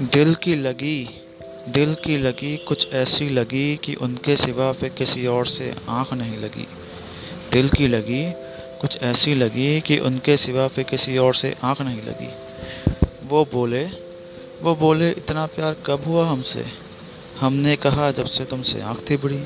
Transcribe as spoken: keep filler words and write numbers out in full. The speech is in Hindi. दिल की लगी दिल की लगी कुछ ऐसी लगी कि उनके सिवा फिर किसी और से आँख नहीं लगी। दिल की लगी कुछ ऐसी लगी कि उनके सिवा फिर किसी और से आँख नहीं लगी। वो बोले वो बोले इतना प्यार कब हुआ हमसे, हमने कहा जब से तुमसे आँख थी बड़ी।